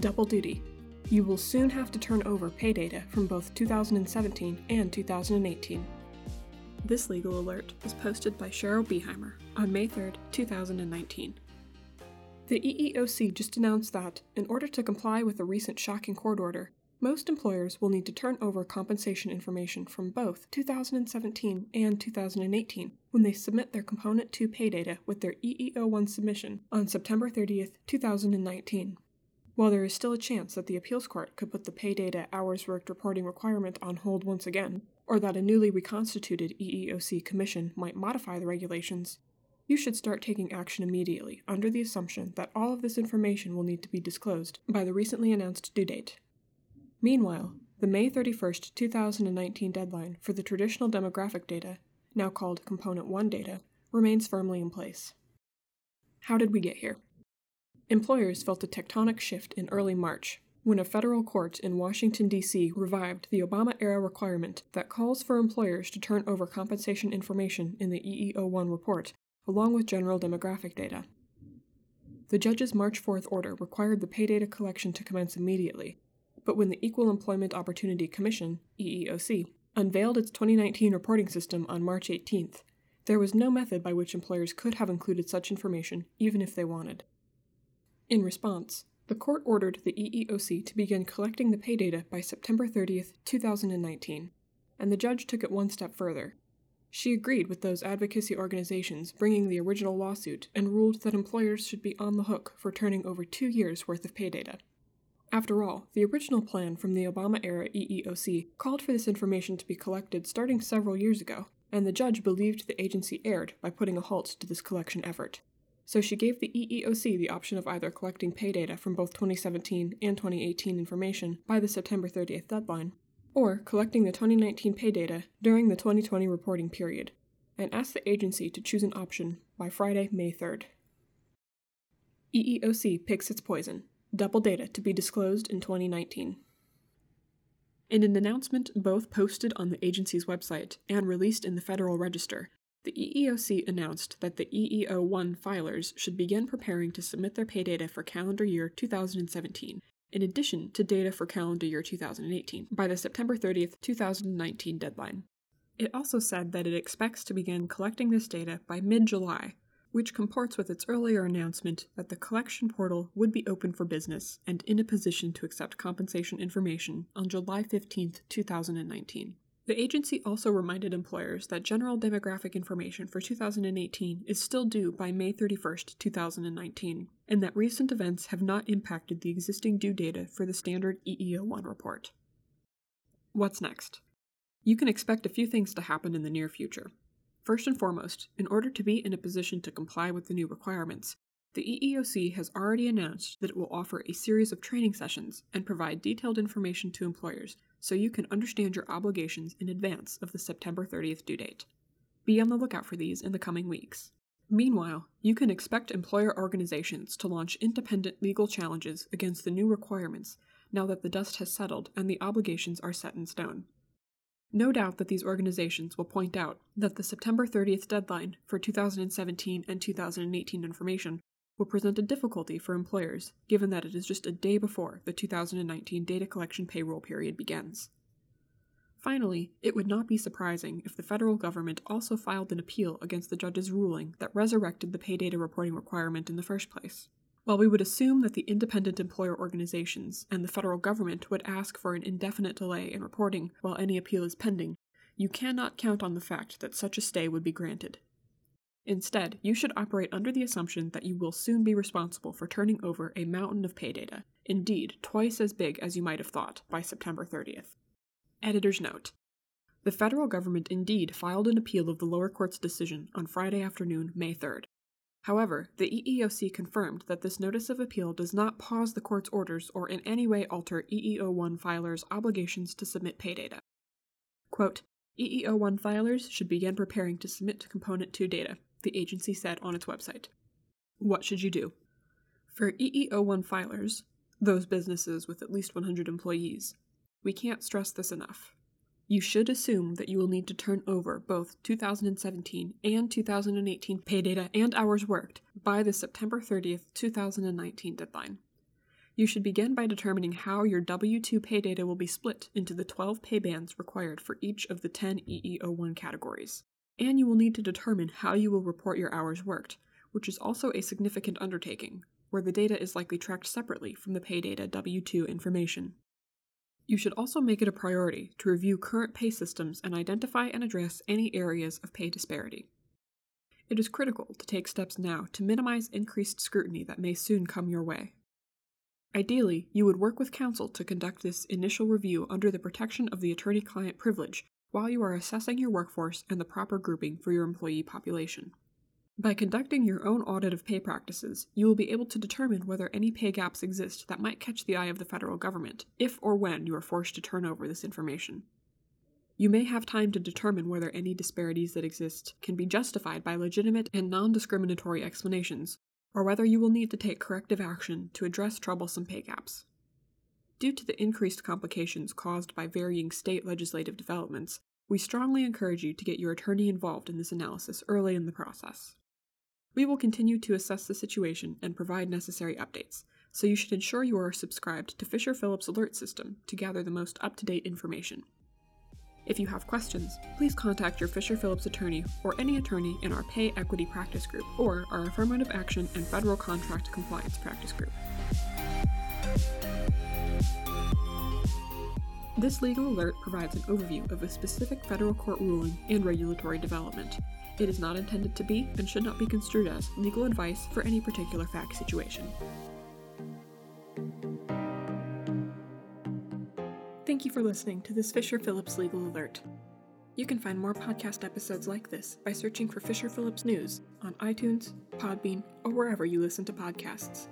Double duty. You will soon have to turn over pay data from both 2017 and 2018. This legal alert was posted by Cheryl Beheimer on May 3, 2019. The EEOC just announced that, in order to comply with a recent shocking court order, most employers will need to turn over compensation information from both 2017 and 2018 when they submit their Component 2 pay data with their EEO-1 submission on September 30, 2019. While there is still a chance that the appeals court could put the pay data hours worked reporting requirement on hold once again, or that a newly reconstituted EEOC commission might modify the regulations, you should start taking action immediately under the assumption that all of this information will need to be disclosed by the recently announced due date. Meanwhile, the May 31, 2019 deadline for the traditional demographic data, now called Component 1 data, remains firmly in place. How did we get here? Employers felt a tectonic shift in early March, when a federal court in Washington, D.C. revived the Obama-era requirement that calls for employers to turn over compensation information in the EEO-1 report, along with general demographic data. The judge's March 4th order required the pay data collection to commence immediately, but when the Equal Employment Opportunity Commission, EEOC, unveiled its 2019 reporting system on March 18th, there was no method by which employers could have included such information, even if they wanted. In response, the court ordered the EEOC to begin collecting the pay data by September 30, 2019, and the judge took it one step further. She agreed with those advocacy organizations bringing the original lawsuit and ruled that employers should be on the hook for turning over 2 years' worth of pay data. After all, the original plan from the Obama-era EEOC called for this information to be collected starting several years ago, and the judge believed the agency erred by putting a halt to this collection effort. So she gave the EEOC the option of either collecting pay data from both 2017 and 2018 information by the September 30th deadline, or collecting the 2019 pay data during the 2020 reporting period, and asked the agency to choose an option by Friday, May 3rd. EEOC picks its poison. Double data to be disclosed in 2019. In an announcement both posted on the agency's website and released in the Federal Register, the EEOC announced that the EEO-1 filers should begin preparing to submit their pay data for calendar year 2017, in addition to data for calendar year 2018, by the September 30, 2019 deadline. It also said that it expects to begin collecting this data by mid-July, which comports with its earlier announcement that the collection portal would be open for business and in a position to accept compensation information on July 15, 2019. The agency also reminded employers that general demographic information for 2018 is still due by May 31, 2019, and that recent events have not impacted the existing due data for the standard EEO-1 report. What's next? You can expect a few things to happen in the near future. First and foremost, in order to be in a position to comply with the new requirements, the EEOC has already announced that it will offer a series of training sessions and provide detailed information to employers so you can understand your obligations in advance of the September 30th due date. Be on the lookout for these in the coming weeks. Meanwhile, you can expect employer organizations to launch independent legal challenges against the new requirements now that the dust has settled and the obligations are set in stone. No doubt that these organizations will point out that the September 30th deadline for 2017 and 2018 information will present a difficulty for employers, given that it is just a day before the 2019 data collection payroll period begins. Finally, it would not be surprising if the federal government also filed an appeal against the judge's ruling that resurrected the pay data reporting requirement in the first place. While we would assume that the independent employer organizations and the federal government would ask for an indefinite delay in reporting while any appeal is pending, you cannot count on the fact that such a stay would be granted. Instead, you should operate under the assumption that you will soon be responsible for turning over a mountain of pay data, indeed twice as big as you might have thought, by September 30th. Editor's note: the federal government indeed filed an appeal of the lower court's decision on Friday afternoon, May 3rd. However, the EEOC confirmed that this notice of appeal does not pause the court's orders or in any way alter EEO-1 filers' obligations to submit pay data. Quote, EEO-1 filers should begin preparing to submit Component 2 data, the agency said on its website. What should you do? For EEO-1 filers, those businesses with at least 100 employees, we can't stress this enough. You should assume that you will need to turn over both 2017 and 2018 pay data and hours worked by the September 30, 2019 deadline. You should begin by determining how your W-2 pay data will be split into the 12 pay bands required for each of the 10 EEO-1 categories. And you will need to determine how you will report your hours worked, which is also a significant undertaking, where the data is likely tracked separately from the pay data W-2 information. You should also make it a priority to review current pay systems and identify and address any areas of pay disparity. It is critical to take steps now to minimize increased scrutiny that may soon come your way. Ideally, you would work with counsel to conduct this initial review under the protection of the attorney-client privilege while you are assessing your workforce and the proper grouping for your employee population. By conducting your own audit of pay practices, you will be able to determine whether any pay gaps exist that might catch the eye of the federal government, if or when you are forced to turn over this information. You may have time to determine whether any disparities that exist can be justified by legitimate and non-discriminatory explanations, or whether you will need to take corrective action to address troublesome pay gaps. Due to the increased complications caused by varying state legislative developments, we strongly encourage you to get your attorney involved in this analysis early in the process. We will continue to assess the situation and provide necessary updates, so you should ensure you are subscribed to Fisher Phillips' alert system to gather the most up-to-date information. If you have questions, please contact your Fisher Phillips attorney or any attorney in our Pay Equity Practice Group or our Affirmative Action and Federal Contract Compliance Practice Group. This legal alert provides an overview of a specific federal court ruling and regulatory development. It is not intended to be, and should not be construed as, legal advice for any particular fact situation. Thank you for listening to this Fisher Phillips Legal Alert. You can find more podcast episodes like this by searching for Fisher Phillips News on iTunes, Podbean, or wherever you listen to podcasts.